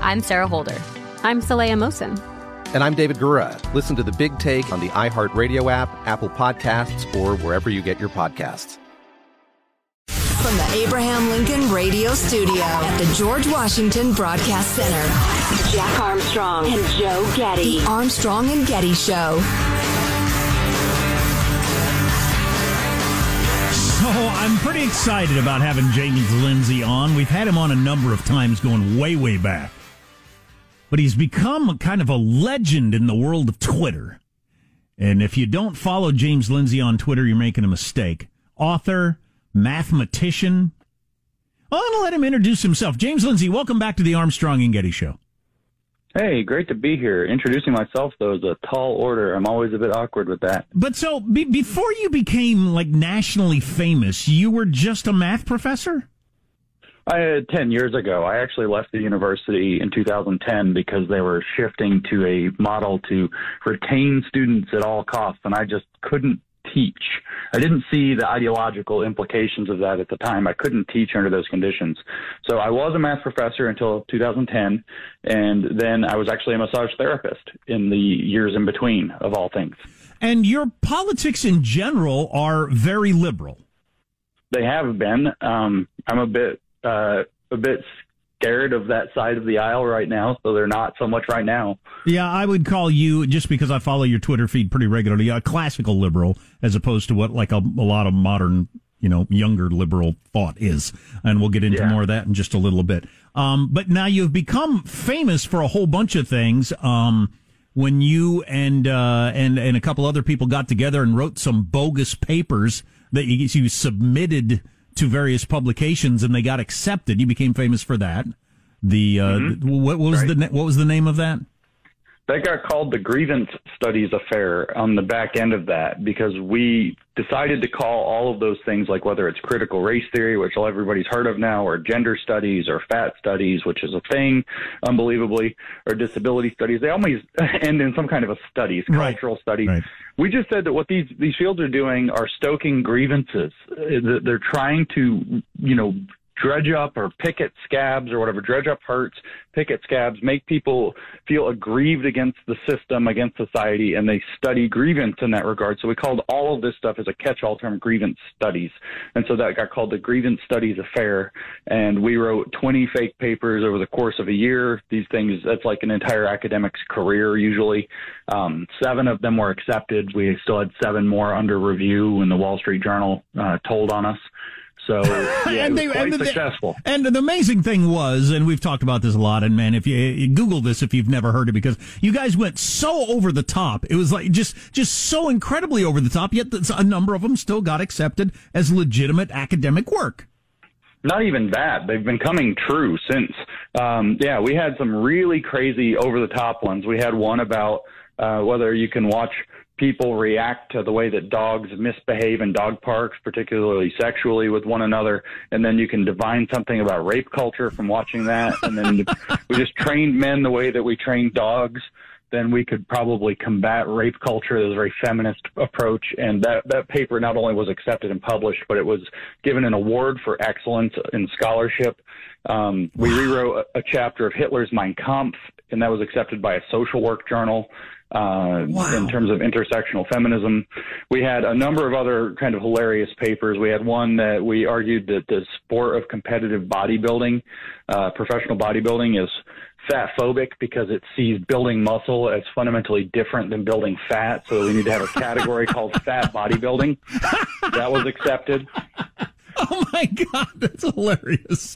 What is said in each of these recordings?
I'm Sarah Holder. I'm Saleha Mohsen. And I'm David Gura. Listen to The Big Take on the iHeartRadio app, Apple Podcasts, or wherever you get your podcasts. From the Abraham Lincoln Radio Studio at the George Washington Broadcast Center, Jack Armstrong and Joe Getty. The Armstrong and Getty Show. So I'm pretty excited about having James Lindsay on. We've had him on a number of times going way, way back. But he's become a kind of a legend in the world of Twitter. And if you don't follow James Lindsay on Twitter, you're making a mistake. Author, mathematician. I'm going to let him introduce himself. James Lindsay, welcome back to the Armstrong and Getty Show. Hey, great to be here. Introducing myself, though, is a tall order. I'm always a bit awkward with that. But so before you became, like, nationally famous, you were just a math professor? 10 years ago, I actually left the university in 2010 because they were shifting to a model to retain students at all costs, and I just couldn't teach. I didn't see the ideological implications of that at the time. I couldn't teach under those conditions. So I was a math professor until 2010, and then I was actually a massage therapist in the years in between, of all things. And your politics in general are very liberal. They have been. I'm a bit scared of that side of the aisle right now, so they're not so much right now. Yeah, I would call you, just because I follow your Twitter feed pretty regularly, a classical liberal, as opposed to what like a lot of modern, younger liberal thought is. And we'll get into more of that in just a little bit. But now you've become famous for a whole bunch of things. When you and a couple other people got together and wrote some bogus papers that you submitted to various publications, and they got accepted. You became famous for that. What was the name of that? That got called the Grievance Studies Affair on the back end of that, because we decided to call all of those things, like whether it's critical race theory, which everybody's heard of now, or gender studies, or fat studies, which is a thing, unbelievably, or disability studies. They always end in some kind of a studies, cultural studies. Right. We just said that what these fields are doing are stoking grievances. They're trying to, dredge up or picket scabs or whatever, dredge up hurts, picket scabs, make people feel aggrieved against the system, against society, and they study grievance in that regard. So we called all of this stuff as a catch-all term, grievance studies. And so that got called the Grievance Studies Affair. And we wrote 20 fake papers over the course of a year. These things, that's like an entire academic's career usually. 7 of them were accepted. We still had 7 more under review when the Wall Street Journal told on us. So, yeah, and it was quite successful. And the amazing thing was, and we've talked about this a lot, and man, if you Google this if you've never heard it, because you guys went so over the top. It was like just so incredibly over the top, yet a number of them still got accepted as legitimate academic work. Not even that. They've been coming true since. We had some really crazy over-the-top ones. We had one about whether you can watch people react to the way that dogs misbehave in dog parks, particularly sexually with one another. And then you can divine something about rape culture from watching that. And then we just trained men the way that we trained dogs. Then we could probably combat rape culture. It was a very feminist approach. And that paper not only was accepted and published, but it was given an award for excellence in scholarship. We rewrote a chapter of Hitler's Mein Kampf, and that was accepted by a social work journal. In terms of intersectional feminism, we had a number of other kind of hilarious papers. We had one that we argued that the sport of competitive bodybuilding, professional bodybuilding, is fat phobic because it sees building muscle as fundamentally different than building fat. So we need to have a category called fat bodybuilding. That was accepted. Oh my God, that's hilarious.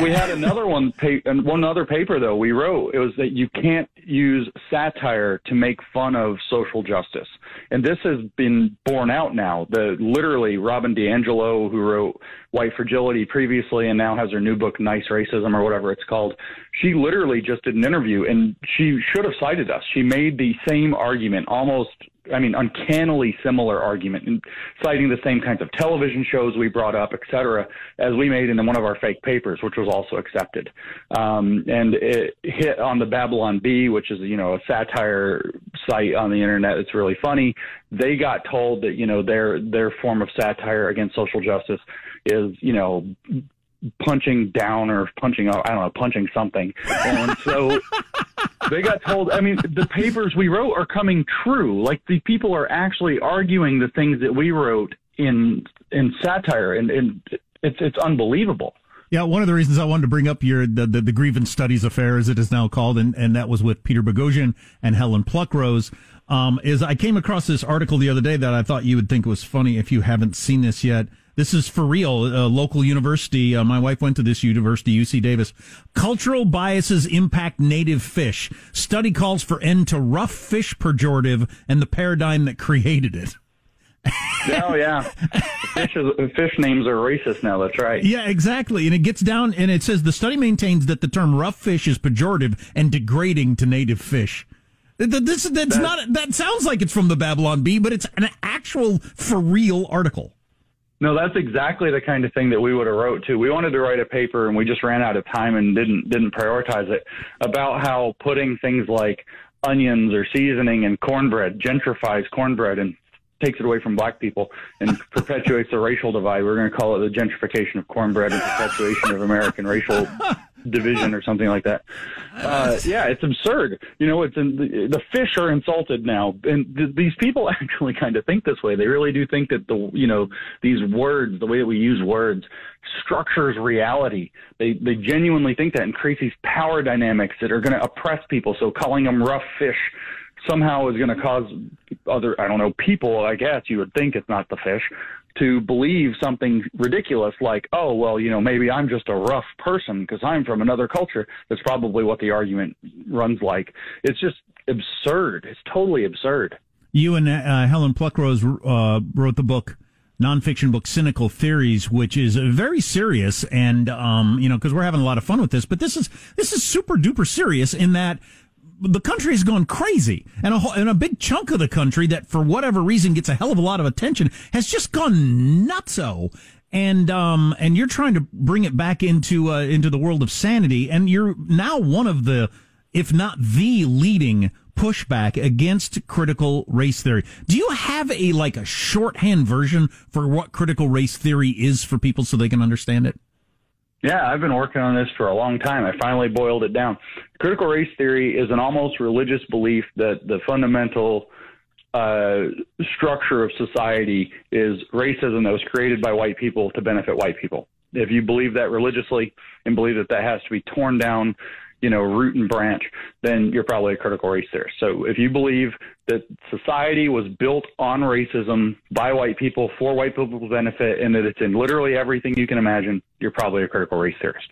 We had another paper though we wrote. It was that you can't use satire to make fun of social justice, and this has been borne out now. Literally, Robin DiAngelo, who wrote White Fragility previously and now has her new book Nice Racism or whatever it's called, she literally just did an interview, and she should have cited us. She made the same argument, uncannily similar argument, and citing the same kinds of television shows we brought up, et cetera, as we made in one of our fake papers, which was also accepted. And it hit on the Babylon Bee, which is, a satire site on the internet. It's really funny. They got told that, their form of satire against social justice is, punching down or punching something. And so they got told, the papers we wrote are coming true. Like, the people are actually arguing the things that we wrote in satire, and it's unbelievable. Yeah, one of the reasons I wanted to bring up the Grievance Studies Affair, as it is now called, and that was with Peter Boghossian and Helen Pluckrose, is I came across this article the other day that I thought you would think was funny if you haven't seen this yet. This is for real, a local university. My wife went to this university, UC Davis. Cultural biases impact native fish. Study calls for end to rough fish pejorative and the paradigm that created it. Oh, yeah. Fish names are racist now. That's right. Yeah, exactly. And it gets down, and it says the study maintains that the term rough fish is pejorative and degrading to native fish. That sounds like it's from the Babylon Bee, but it's an actual for real article. No, that's exactly the kind of thing that we would have wrote too. We wanted to write a paper, and we just ran out of time and didn't prioritize it, about how putting things like onions or seasoning and cornbread gentrifies cornbread and takes it away from black people and perpetuates the racial divide. We're going to call it the gentrification of cornbread and perpetuation of American racial division or something like that. Yeah, it's absurd. The fish are insulted now, and these people actually kind of think this way. They really do think that these words, the way that we use words, structures reality. They genuinely think that, and creates these power dynamics that are going to oppress people. So calling them rough fish somehow is going to cause other, people, I guess you would think it's not the fish, to believe something ridiculous like, oh, well, maybe I'm just a rough person because I'm from another culture. That's probably what the argument runs like. It's just absurd. It's totally absurd. You and Helen Pluckrose wrote the book, nonfiction book, Cynical Theories, which is very serious. And, because we're having a lot of fun with this, but this is super duper serious in that the country has gone crazy, and a big chunk of the country that, for whatever reason, gets a hell of a lot of attention has just gone nutso. And you're trying to bring it back into the world of sanity, and you're now one of the, if not the leading pushback against critical race theory. Do you have a shorthand version for what critical race theory is for people so they can understand it? Yeah, I've been working on this for a long time. I finally boiled it down. Critical race theory is an almost religious belief that the fundamental structure of society is racism that was created by white people to benefit white people. If you believe that religiously and believe that has to be torn down, root and branch, then you're probably a critical race theorist. So if you believe that society was built on racism by white people for white people's benefit, and that it's in literally everything you can imagine, you're probably a critical race theorist.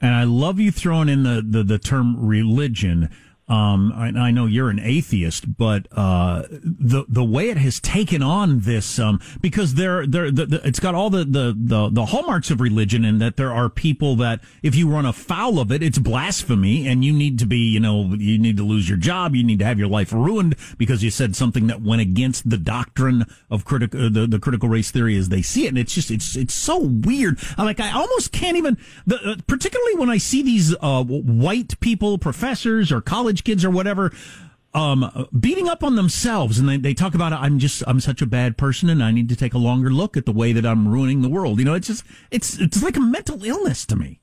And I love you throwing in the term religion. I know you're an atheist, but the way it has taken on this, because it's got all the hallmarks of religion, in that there are people that if you run afoul of it, it's blasphemy, and you need to be, you need to lose your job, you need to have your life ruined because you said something that went against the doctrine of the critical race theory as they see it. And it's so weird. Like, I almost can't even, particularly when I see these white people, professors or college kids or whatever, beating up on themselves, and they talk about, I'm such a bad person, and I need to take a longer look at the way that I'm ruining the world. It's like a mental illness to me.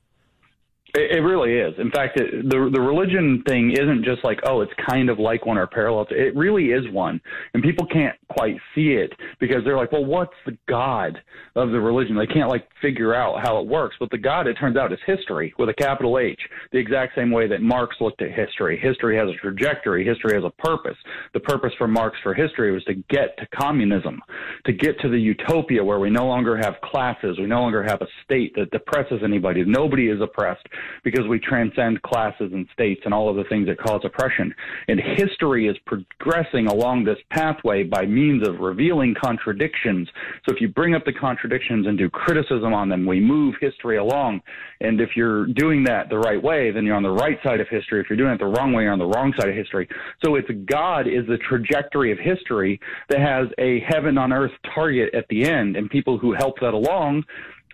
It really is. In fact, the religion thing isn't just like, oh, it's kind of like one or parallel to, it really is one. And people can't quite see it because they're like, well, what's the God of the religion? They can't figure out how it works. But the God, it turns out, is history with a capital H, the exact same way that Marx looked at history. History has a trajectory. History has a purpose. The purpose for Marx for history was to get to communism, to get to the utopia where we no longer have classes. We no longer have a state that depresses anybody. Nobody is oppressed, because we transcend classes and states and all of the things that cause oppression. And history is progressing along this pathway by means of revealing contradictions. So if you bring up the contradictions and do criticism on them, we move history along. And if you're doing that the right way, then you're on the right side of history. If you're doing it the wrong way, you're on the wrong side of history. So it's God is the trajectory of history that has a heaven on earth target at the end, and people who help that along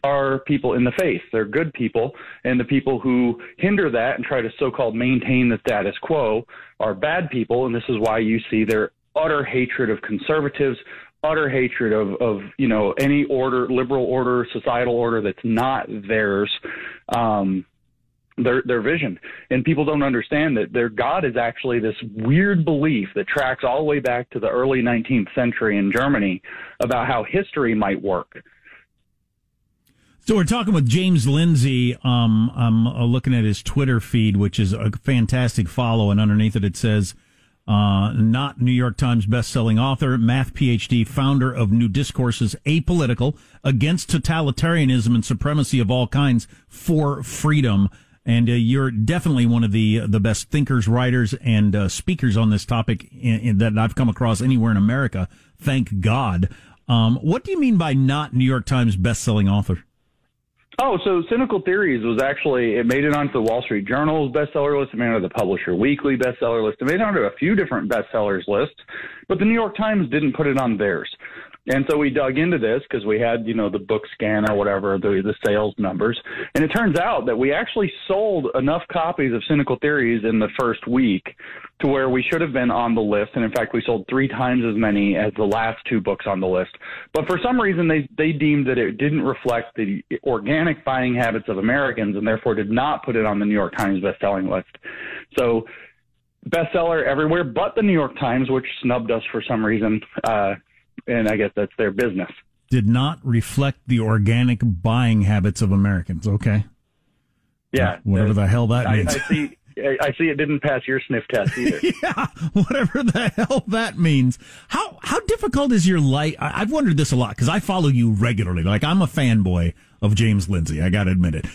are people in the faith. They're good people, and the people who hinder that and try to so-called maintain the status quo are bad people, and this is why you see their utter hatred of conservatives, utter hatred of any order, liberal order, societal order that's not theirs, their vision. And people don't understand that their God is actually this weird belief that tracks all the way back to the early 19th century in Germany about how history might work. So we're talking with James Lindsay. I'm looking at his Twitter feed, which is a fantastic follow, and underneath it says, not New York Times best-selling author, math PhD, founder of New Discourses, apolitical, against totalitarianism and supremacy of all kinds, for freedom. And you're definitely one of the best thinkers, writers, and speakers on this topic that I've come across anywhere in America, thank God. What do you mean by not New York Times best-selling author? Oh, so Cynical Theories was actually, it made it onto the Wall Street Journal's bestseller list, it made it onto the Publisher Weekly bestseller list, it made it onto a few different bestsellers lists, but the New York Times didn't put it on theirs. And so we dug into this because we had, the book scan or whatever, the sales numbers. And it turns out that we actually sold enough copies of Cynical Theories in the first week to where we should have been on the list. And in fact, we sold 3 times as many as the last 2 books on the list. But for some reason, they deemed that it didn't reflect the organic buying habits of Americans, and therefore did not put it on the New York Times bestselling list. So bestseller everywhere but the New York Times, which snubbed us for some reason, and I guess that's their business. Did not reflect the organic buying habits of Americans. Okay. Yeah. Whatever the hell that means. I see it didn't pass your sniff test either. Yeah. Whatever the hell that means. How difficult is your life? I've wondered this a lot because I follow you regularly. I'm a fanboy of James Lindsay. I got to admit it.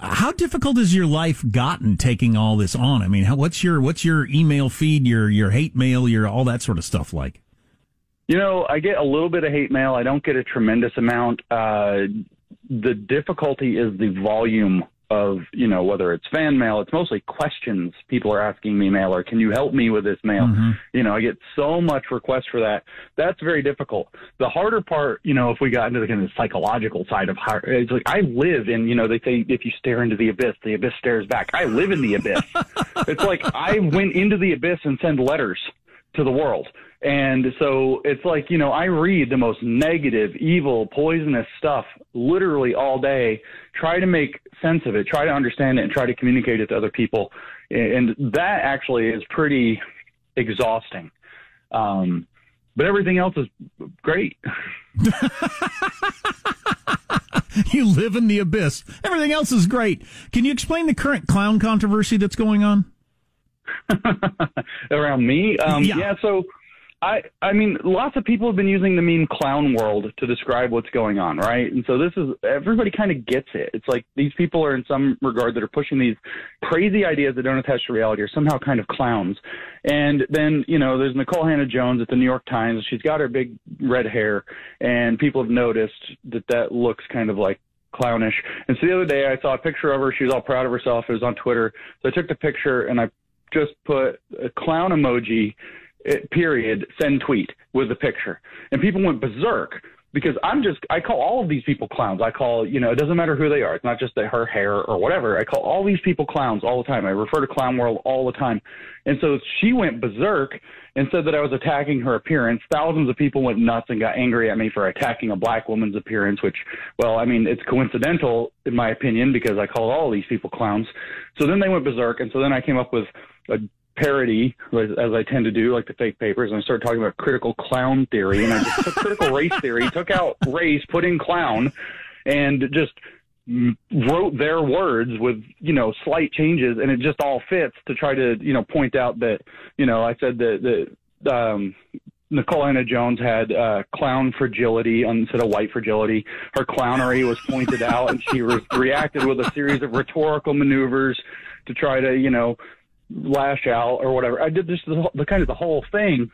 How difficult has your life gotten taking all this on? I mean, what's your email feed, your hate mail, your all that sort of stuff like? I get a little bit of hate mail. I don't get a tremendous amount. The difficulty is the volume of, whether it's fan mail, it's mostly questions people are asking me mail, or can you help me with this mail? Mm-hmm. I get so much request for that. That's very difficult. The harder part, if we got into the kind of psychological side of how it's like, I live in, they say, if you stare into the abyss stares back. I live in the abyss. It's like I went into the abyss and send letters to the world. And so it's like, I read the most negative, evil, poisonous stuff literally all day, try to make sense of it, try to understand it, and try to communicate it to other people. And that actually is pretty exhausting. But everything else is great. You live in the abyss. Everything else is great. Can you explain the current clown controversy that's going on? Around me? Yeah. So I mean, lots of people have been using the meme clown world to describe what's going on, right? And so this is, everybody kind of gets it. It's like these people are in some regard that are pushing these crazy ideas that don't attach to reality are somehow kind of clowns. And then, you know, there's Nikole Hannah-Jones at the New York Times. She's got her big red hair, and people have noticed that that looks kind of like clownish. And so the other day I saw a picture of her. She was all proud of herself. It was on Twitter. So I took the picture and I just put a clown emoji period, send tweet with the picture. And people went berserk because I call all of these people clowns. I call, you know, it doesn't matter who they are. It's not just her hair or whatever. I call all these people clowns all the time. I refer to clown world all the time. And so she went berserk and said that I was attacking her appearance. Thousands of people went nuts and got angry at me for attacking a black woman's appearance, which, well, I mean, it's coincidental in my opinion, because I call all these people clowns. So then they went berserk. And so then I came up with a parody, as I tend to do, like the fake papers, and I started talking about critical clown theory, and I just took critical race theory, took out race, put in clown, and just wrote their words with, you know, slight changes, and it just all fits to try to, you know, point out that, you know, I said that Nikole Hannah-Jones had clown fragility instead of white fragility. Her clownery was pointed out, and she reacted with a series of rhetorical maneuvers to try to, you know, lash out or whatever. I did just the whole thing,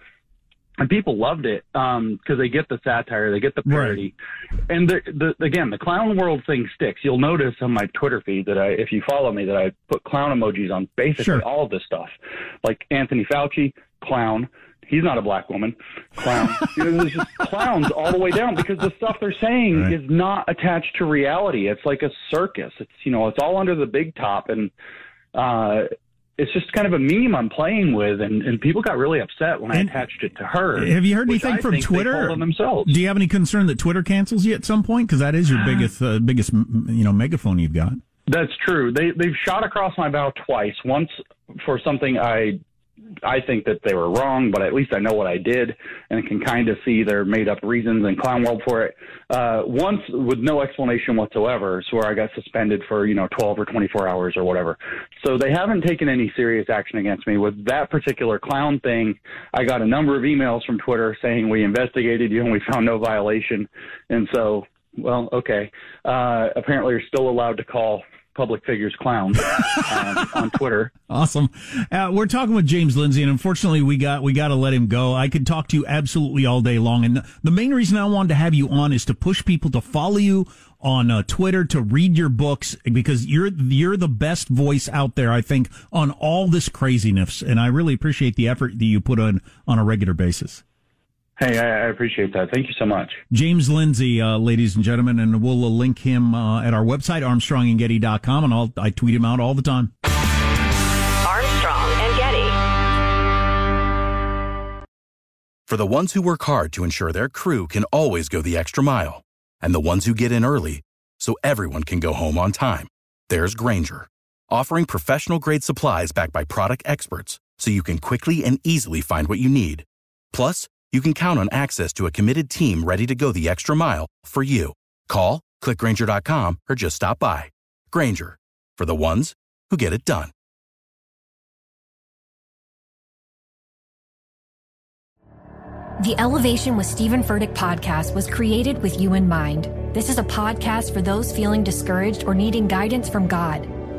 and people loved it because they get the satire, they get the parody, right. And again, the clown world thing sticks. You'll notice on my Twitter feed that if you follow me, that I put clown emojis on basically all of this stuff, like Anthony Fauci, clown. He's not a black woman. Clown. You know, there's just clowns all the way down because the stuff they're saying is not attached to reality. It's like a circus. It's, you know, it's all under the big top, and it's just kind of a meme I'm playing with, and people got really upset when I attached it to her. Have you heard anything from Twitter? Do you have any concern that Twitter cancels you at some point? Because that is your biggest, you know, megaphone you've got. That's true. They've shot across my bow twice. Once for something I think that they were wrong, but at least I know what I did and can kind of see their made-up reasons and clown world for it. Once with no explanation whatsoever, so where I got suspended for, you know, 12 or 24 hours or whatever. So they haven't taken any serious action against me. With that particular clown thing, I got a number of emails from Twitter saying, we investigated you and we found no violation. And so, well, okay. Apparently you're still allowed to call public figures clowns on Twitter. Awesome. We're talking with James Lindsay, and unfortunately we got to let him go. I could talk to you absolutely all day long, and the main reason I wanted to have you on is to push people to follow you on Twitter, to read your books, because you're the best voice out there, I think, on all this craziness, and I really appreciate the effort that you put on a regular basis. Hey, I appreciate that. Thank you so much. James Lindsay, ladies and gentlemen, and we'll link him at our website, armstrongandgetty.com, and I tweet him out all the time. Armstrong and Getty. For the ones who work hard to ensure their crew can always go the extra mile, and the ones who get in early so everyone can go home on time, there's Grainger, offering professional-grade supplies backed by product experts so you can quickly and easily find what you need. Plus, you can count on access to a committed team ready to go the extra mile for you. Call, click Grainger.com, or just stop by. Grainger, for the ones who get it done. The Elevation with Stephen Furtick podcast was created with you in mind. This is a podcast for those feeling discouraged or needing guidance from God.